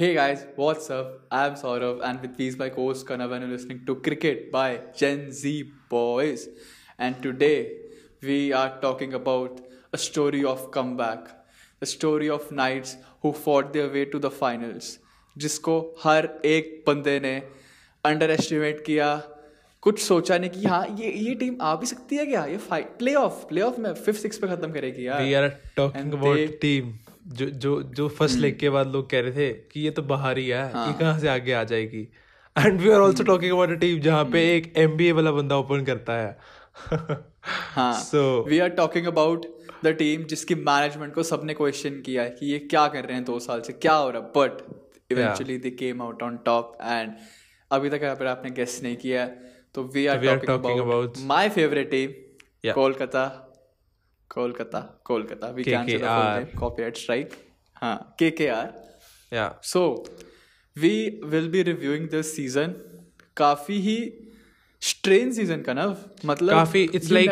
Hey guys, what's up? I'm Saurav and with me is my co-host Kanav and you're listening to Cricket by Gen Z Boys. And today we are talking about a story of comeback. The story of Knights who fought their way to the finals. जिसको हर एक बंदे ने underestimate किया, कुछ सोचा नहीं कि हाँ ये टीम आ भी सकती है क्या, ये फाइट प्ले ऑफ में 5th 6 पे खत्म करेगी यार. We are talking about team. जो फर्स्ट लेग के बाद लोग कह रहे थे कि ये तो बाहर ही है, ये कहाँ से आगे आ जाएगी. And we are also talking about a team जहाँ पे एक MBA वाला बंदा ओपन करता है. हाँ, so we are talking about the team जिसकी मैनेजमेंट को सबने क्वेश्चन किया है कि ये क्या कर रहे हैं, 2 साल से क्या हो रहा है. But eventually they came out on top and अभी तक अगर आपने गेस नहीं किया तो we are talking about my favourite team Kolkata. We cancel the copyright strike. हाँ, KKR. Yeah. So we will be reviewing this season. काफी ही strange season का ना, मतलब काफी it's like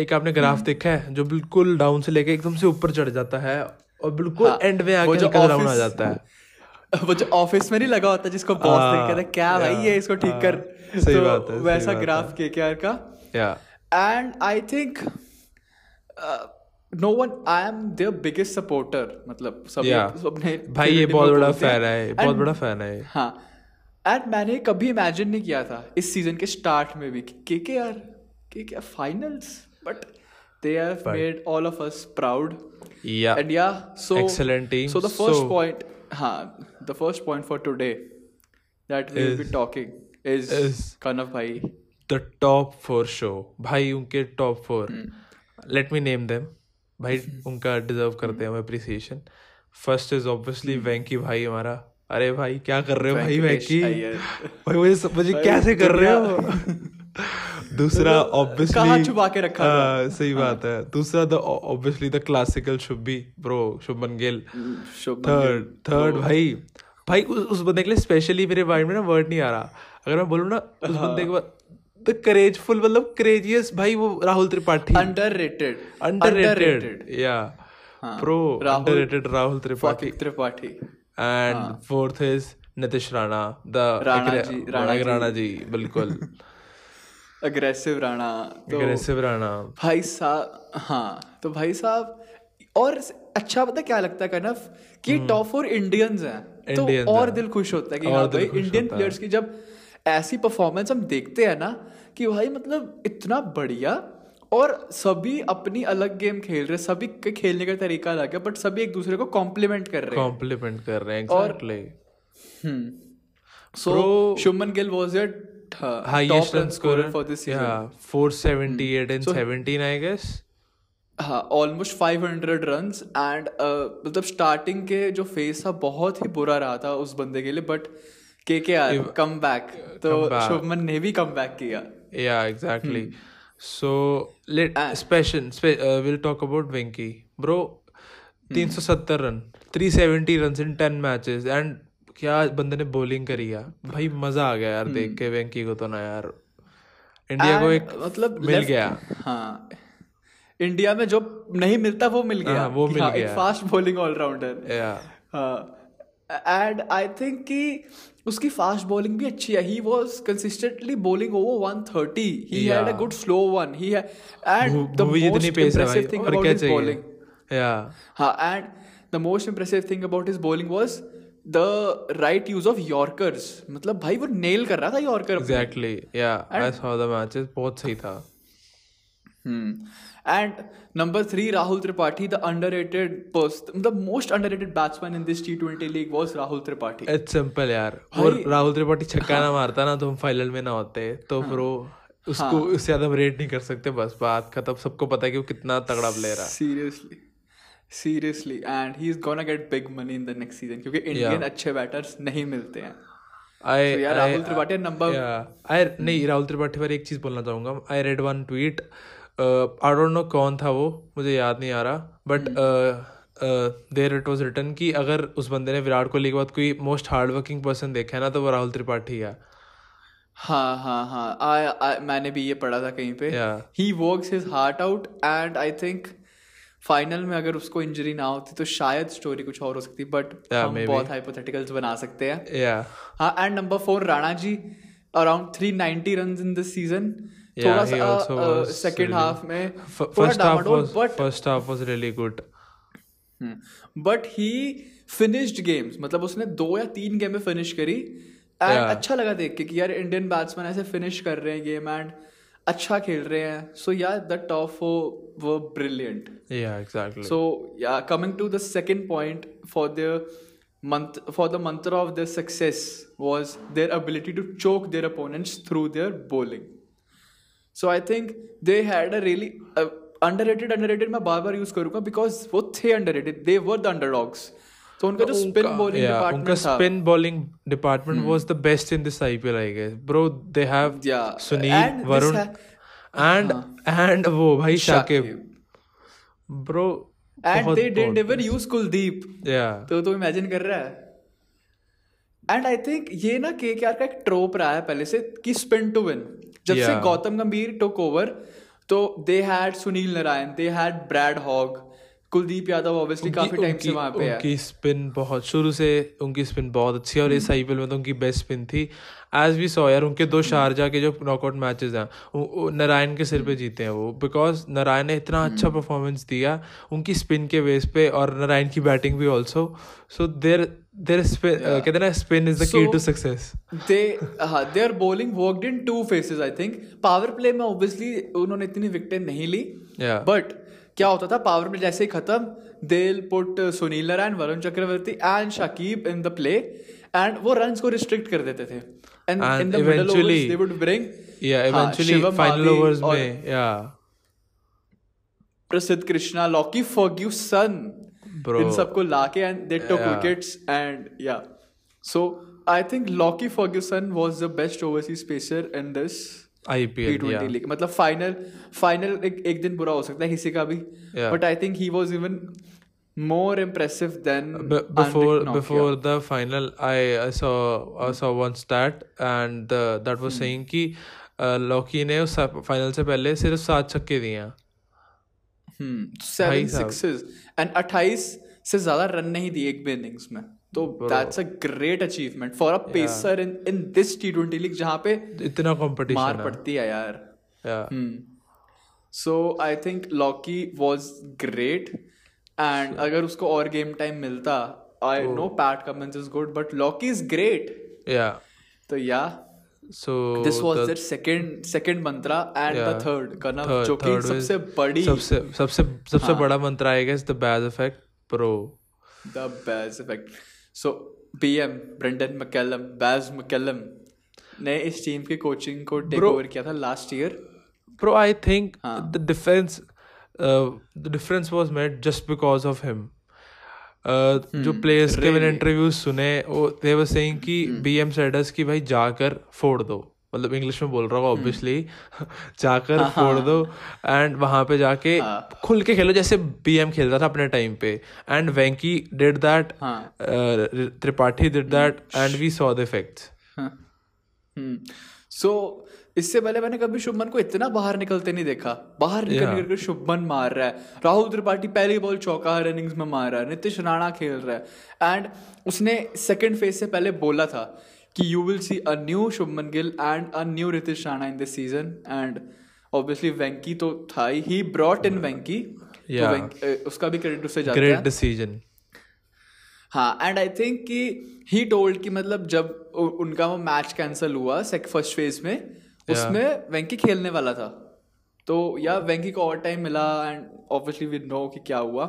एक आपने ग्राफ देखा है जो बिल्कुल डाउन से लेके एकदम से ऊपर चढ़ जाता है और बिल्कुल एंड में आके डाउन आ जाता है. वो जो ऑफिस में नहीं लगा होता जिसको बॉस कहता है क्या भाई ये इसको ठीक कर, सही बात है, वैसा ग्राफ KKR का. And I think no one, I am their biggest supporter. मतलब सबने भाई ये बहुत बड़ा फैन है. हाँ, and मैंने कभी इमेजिन नहीं किया था इस सीजन के स्टार्ट में भी KKR finals, but they have made all of us proud. Yeah, and yeah, so excellent team. So the first point, the first point for today that we will be talking is Kanav bhai. The top 4 show. भाई उनके top 4. Let me name them. भाई उनका deserve करते हैं appreciation. First is obviously Venki भाई हमारा. अरे भाई क्या कर रहे हो भाई Venki? भाई मुझे कैसे कर रहे हो? दूसरा obviously कहाँ छुपा के रखा था? सही बात है. दूसरा the obviously the classical Shubby bro Shubman Gill. Third भाई उस बंदे के लिए specially मेरे mind में ना word नहीं आ रहा. अगर मैं बोलूँ ना उस बंदे के The courageful, मतलब courageous भाई वो Rahul Tripathi. Underrated. Yeah. Pro underrated Rahul Tripathi. And fourth is Nitish Rana. Rana ji. बिल्कुल. Aggressive Rana. भाई साहब. और अच्छा पता क्या लगता है कनव कि top 4 Indians हैं तो और दिल खुश होता है कि हाँ भाई Indian players की जब ऐसी परफॉर्मेंस हम देखते हैं ना कि भाई मतलब इतना बढ़िया और सभी अपनी अलग गेम खेल रहे, सभी के खेलने का तरीका अलग है बट सभी एक दूसरे को कॉम्प्लीमेंट कर रहे हैं exactly. So Shubman Gill was the highest run scorer for this season 478 and 17 I guess. हाँ, ऑलमोस्ट 500 रन्स एंड मतलब स्टार्टिंग के जो फेस था बहुत ही बुरा रहा था उस बंदे के लिए बट KKR comeback. तो शुभमन ने भी comeback किया. Yeah, exactly. So we'll talk about Venky. Bro, 370 run, 370 runs in 10 matches and क्या बंदे ने bowling करी है भाई, मजा आ गया यार देख के Venky को. तो ना यार इंडिया को एक मतलब मिल गया. हाँ, इंडिया में जो नहीं मिलता वो मिल गया एक फास्ट बॉलिंग ऑलराउंडर. हाँ, एंड आई थिंक कि उसकी फास्ट बॉलिंग भी अच्छी है. He was consistently bowling over 130. He had a good slow one. He had and the most impressive thing about his bowling. या हां, and the most impressive thing about his bowling was the right use of yorkers. मतलब भाई वो nail कर रहा था yorker. Exactly, या I saw the matches, बहुत सही था. And number 3, Rahul Tripathi, the underrated person, the most underrated batsman in this T20 league was Rahul Tripathi. It's simple यार. और Rahul Tripathi छक्का ना मारता ना तो हम फाइनल में ना होते. तो फिर उसको उससे ज्यादा रेट नहीं कर सकते. बस बात खत्म. सबको पता है कि वो कितना तगड़ा प्लेयर है. Seriously, and he's gonna get big money in the next season क्योंकि Indian अच्छे बैटर्स नहीं मिलते हैं. राहुल त्रिपाठी नंबर नहीं. राहुल त्रिपाठी पर एक चीज बोलना चाहूंगा. I read one tweet, I don't know कौन था वो, मुझे याद नहीं आ रहा but there it was written कि अगर उस बंदे ने विराट कोहली के बाद कोई मोस्ट हार्ड वर्किंग पर्सन देखा है ना तो वो राहुल त्रिपाठी है. हाँ, मैंने भी ये पढ़ा था कहीं पे. He works his heart out and I think final में अगर उसको इंजरी ना होती तो शायद स्टोरी कुछ और हो सकती, बट हम बहुत हाइपोथेटिकल्स बना सकते हैं। हाँ, and number 4 Rana ji, around 390 run in this season. थोड़ा सा सेकंड हाफ में, first half was really good but he finished games, मतलब उसने 2 या 3 गेमें फिनिश करी एंड अच्छा लगा देख के कि यार इंडियन बैट्समैन ऐसे फिनिश कर रहे हैं गेम एंड अच्छा खेल रहे हैं। सो यार द टॉप 4 वर ब्रिलियंट। या एग्जैक्टली। सो या coming to the second point for the mantra of their success was their ability to choke their opponents through their bowling. So I think they had a really underrated, मैं बार बार use करूँगा because वो थे underrated, they were the underdogs. तो उनका जो spin bowling department था, उनका spin bowling department was the best in this IPL I guess. Bro, they have Sunil, Varun and वो भाई Shakib. Bro, and they didn't even use Kuldeep. Yeah. तो imagine कर रहा है। And I think ये ना KKR का एक trope रहा है पहले से कि spin to win। जब से गौतम गंभीर took over, तो they had Sunil Narayan, they had Brad Hogg, Kuldeep Yadav obviously काफी टाइम से वहाँ पे है। उनकी spin बहुत शुरू से उनकी spin बहुत अच्छी है और इस IPL में तो उनकी बेस्ट spin थी। As we saw यार उनके 2 शारजा के जो नॉकआउट मैचेस हैं नारायण के सिर पे जीते हैं वो, बिकॉज नारायण ने इतना अच्छा परफॉर्मेंस दिया उनकी स्पिन के बेस पे और नारायण की बैटिंग भी ऑल्सो। सो देयर स्पिन कहते हैं ना spin is the key to success. Their bowling worked in 2 phases I think. Power play में ऑब्वियसली उन्होंने इतनी विकेटें नहीं ली बट क्या होता था पावर प्ले जैसे ही खत्म they'll put Sunil Narine, Varun Chakravarthy and Shakib in the play and वो रन को रिस्ट्रिक्ट कर देते थे। And in the middle overs they would bring Shivam Mavi or Prasidh Krishna, Lockie Ferguson, इन सबको लाके and they took wickets and so I think Lockie Ferguson was the best overseas pacer in this IPL T20 league. मतलब final एक दिन बुरा हो सकता है किसी का भी but I think he was even more impressive than before the final. I saw one stat and that was saying कि लॉकी ने उस फाइनल से पहले सिर्फ 7 छक्के दिए हैं, 7 sixes and 28 से ज्यादा रन नहीं दिए एक भी इनिंग्स में। तो that's a great achievement for a pacer in this T20 league जहाँ पे इतना competition मार पड़ती है यार। So I think Lockie was great. And अगर उसको और गेम टाइम मिलता, I know Pat Cummins is good, but Lockie is great. Yeah. So yeah. So this was their second mantra and the third, Kanav, जो कि सबसे बड़ा मंत्रा I guess, the Baz effect, bro. The Baz effect. So BM, Brendon McCullum, Baz McCullum ने इस team की coaching को take over किया था last year. Bro, I think the defense. The difference was made just because of him. जो players के मैंने interviews सुने, they were saying कि BM said us कि भाई जाकर फोड़ दो, मतलब इंग्लिश में बोल रहा हूँ obviously, जाकर फोड़ दो and वहाँ पे जाके खुल के खेलो जैसे BM खेलता था अपने टाइम पे and Venky did that, Tripathi did that and we saw the effects. So इससे पहले मैंने कभी शुभमन को इतना बाहर निकलते नहीं देखा। बाहर निकल शुभमन मार रहा है, राहुल त्रिपाठी पहली बॉल चौका हर इनिंग्स में मार रहा है, नितिश राणा खेल रहा है एंड उसने सेकंड फेज से पहले बोला था कि you will see a new Shubman Gill and a new Nitish Rana in this season and obviously Venky तो था ही ब्रॉट इन वेंकी, उसका भी क्रेडिट उससे जाता है, ग्रेट डिसीजन। हाँ एंड आई थिंक कि ही टोल्ड कि मतलब जब उनका वो मैच कैंसिल हुआ फर्स्ट फेज में उसमें वेंकी खेलने वाला था तो या वेंकी को और टाइम मिला एंड ऑब्वियसली वी नो कि क्या हुआ।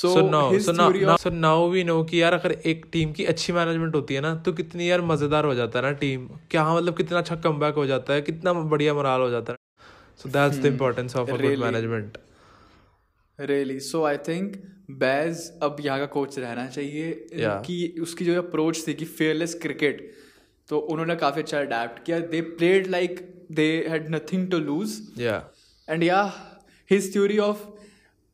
सो नाउ वी नो कि यार अगर एक टीम की अच्छी मैनेजमेंट होती है ना तो कितनी यार मजेदार हो जाता है ना टीम, क्या मतलब कितना अच्छा कमबैक हो जाता है, कितना बढ़िया मोराल हो जाता है। So that's the importance of good management really. So I think Baz अब यहाँ का कोच रहना चाहिए कि उसकी जो अप्रोच थी कि फेयरलेस क्रिकेट तो उन्होंने काफी अच्छा अडैप्ट किया। They played like they had nothing to lose and या his theory of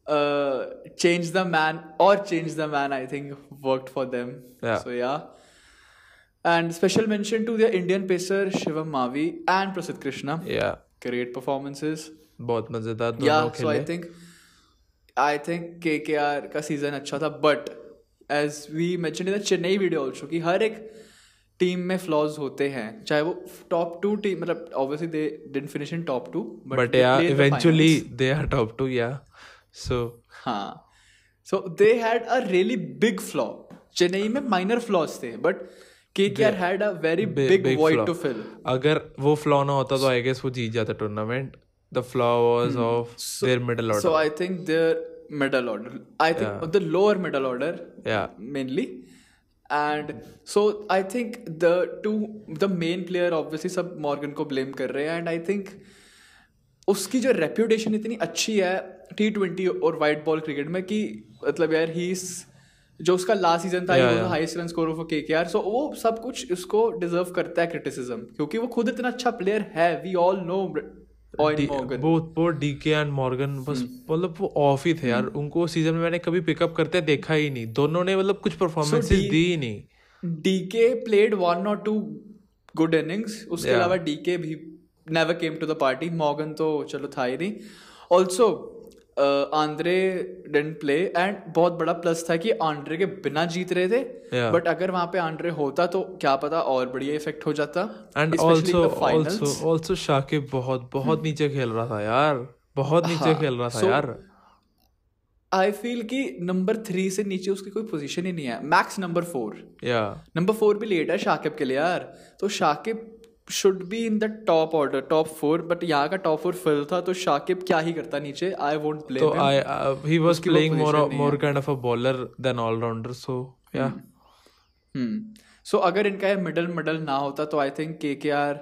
change the man और change the man I think worked for them. So yeah and special mention to the Indian pacer Shivam Mavi and Prasidh Krishna, great performances, बहुत मजेदार दोनों खेले। सो आई थिंक आई थिंक केकेआर का सीजन अच्छा था, but as we mentioned in the Chennai video also कि हर एक टीम में फ्लॉज होते हैं, चाहे वो टॉप टू टीम, मतलब obviously they didn't finish in top two but eventually they are top two, yeah so हाँ, so they had a really big flaw. Chennai में माइनर फ्लॉज थे but KKR had a very big void to fill. अगर वो flaw ना होता तो I guess वो जीत जाता tournament. The flaw was of their middle order. So I think their middle order. I think of the lower middle order mainly. And so I think the main player obviously सब Morgan को blame कर रहे हैं. And I think उसकी जो reputation इतनी अच्छी है T20 और white ball cricket में कि मतलब यार he's जो उसका last season था he was the highest run scorer for KKR. So वो सब कुछ उसको deserve करता है criticism क्योंकि वो खुद इतना अच्छा player है. We all know DK and Morgan बस मतलब वो ऑफ ही थे यार. उनको सीजन में मैंने कभी पिकअप करते देखा ही नहीं. दोनों ने मतलब कुछ परफॉर्मेंसेस दी ही नहीं. DK played 1 or 2 good innings, उसके अलावा डीके भी never came to the party. Morgan तो चलो था ही नहीं. Also Andre didn't play and बहुत बड़ा प्लस था कि आंद्रे के बिना जीत रहे थे, बट अगर वहां पे आंद्रे होता तो क्या पता और बढ़िया इफेक्ट हो जाता. एंड ऑल्सो शाकिब बहुत नीचे खेल रहा था यार, बहुत नीचे खेल रहा था यार. आई फील कि number 3 से नीचे उसकी कोई पोजीशन ही नहीं है. मैक्स number 4, या number 4 भी लेट है शाकिब के लिए यार. तो Shakib should be in the top order, top 4, but यहाँ का top 4 फिल था तो शाकिब क्या ही करता नीचे. I won't blame him. He was playing more kind of a bowler than all rounder, so yeah. So अगर इनका ये middle ना होता तो I think KKR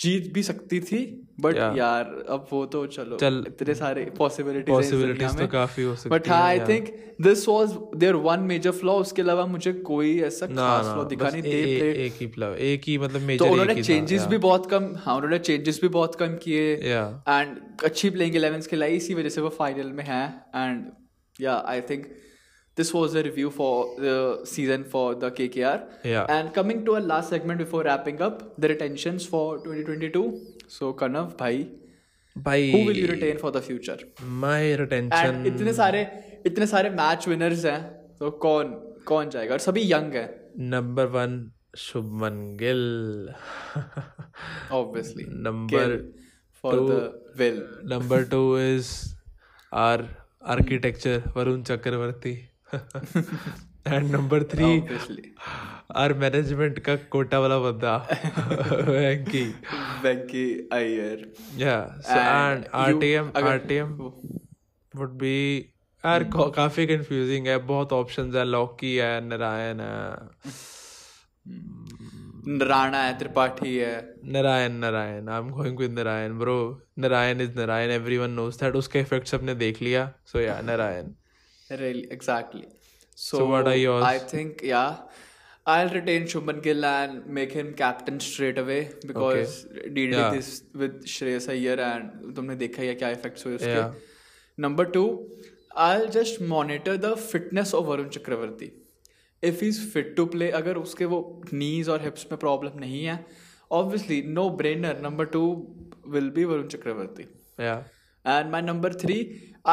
जीत भी सकती थी, but यार अब वो तो चलो इतने सारे possibilities तो काफी हो सकती है. But I think this was their one major flaw. उसके अलावा मुझे कोई ऐसा खास flaw दिखा नहीं. एक ही मतलब major. तो उन्होंने changes भी बहुत कम, हाँ उन्होंने changes भी बहुत कम किए. And अच्छी playing 11s खिलाई, इसी वजह से वो final में हैं. And yeah, I think this was a review for the season for the KKR. Yeah. And coming to our last segment before wrapping up, the retentions for 2022. So Kanav, bhai, who will you retain for the future? My retention. And इतने सारे match winners हैं, तो कौन जाएगा? और सभी young हैं. Number 1 Shubman Gill. Obviously. Number 2 for the will. Number 2 is our architecture Varun Chakravarthy. And number 3 our management का कोटा वाला बंदा Venky Iyer. So and RTM would be यार काफी confusing है. बहुत options है. लॉकी है, नारायण है, राणा है, त्रिपाठी है. Narayan I'm going with Narayan bro. Narayan is Narayan, everyone knows that. उसके effects सबने देख लिया. So yeah, Narayan. Really, exactly. So what are yours? I think, I'll retain Shubman Gill and make him captain straight away because did this with Shreyas Iyer and तुमने देखा है क्या effects हुए उसके. Number 2, I'll just monitor the fitness of Varun Chakravarthy. If he's fit to play, अगर उसके वो knees और hips में problem नहीं है, obviously no brainer. Number 2 will be Varun Chakravarthy. And my number 3,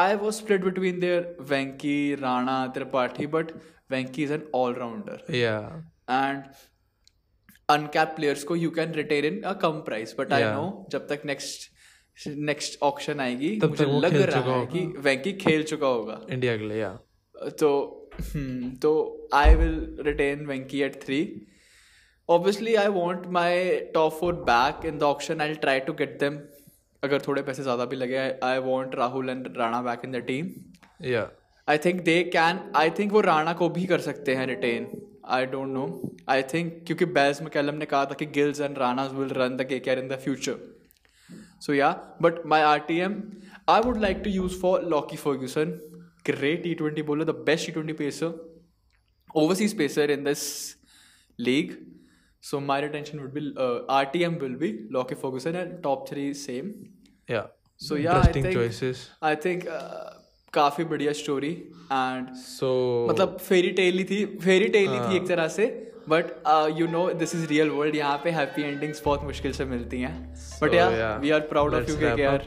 I was split between their Venki, Rana, Tripathi, but Venki is an all-rounder. And uncapped players को you can retain in a come price, but I know जब तक next auction आएगी मुझे लग रहा है कि Venki खेल चुका होगा इंडिया के लिए. तो I will retain Venki at 3. Obviously I want my top 4 back in the auction. I'll try to get them. अगर थोड़े पैसे ज्यादा भी लगे, I want Rahul and Rana back in the team. I think they can. I think वो राणा को भी कर सकते हैं retain. I don't know. I think क्योंकि बैज मैकलम ने कहा था कि Gills and Rana will run the KKR in the future. So yeah, but my RTM I would like to use for Lockie Ferguson. Great T20 बोलो, the best T20 pacer, overseas pacer in this league. So my retention would be RTM will be Lockie Ferguson and top 3 same. So interesting choices. I think काफी बढ़िया story and so मतलब fairy tale ही थी एक तरह से, but you know this is real world. यहाँ पे happy endings बहुत मुश्किल से मिलती हैं, but we are proud of you KKR.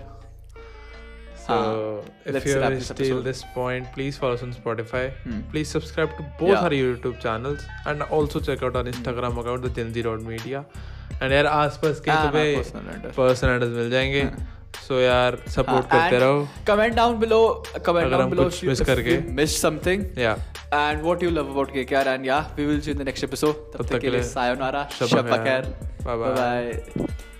So if you are still this point, please follow us on Spotify. Please subscribe to both our YouTube channels and also check out our Instagram account, the Jenz.media. And यार आसपास के तुम्हें personal address मिल जाएंगे. So यार support करते रहो. Comment down below. Miss करके. Miss something. Yeah. And what you love about KKR, and yeah, we will see you in the next episode. तब तक के लिए sayonara. Shabakhair. Bye bye.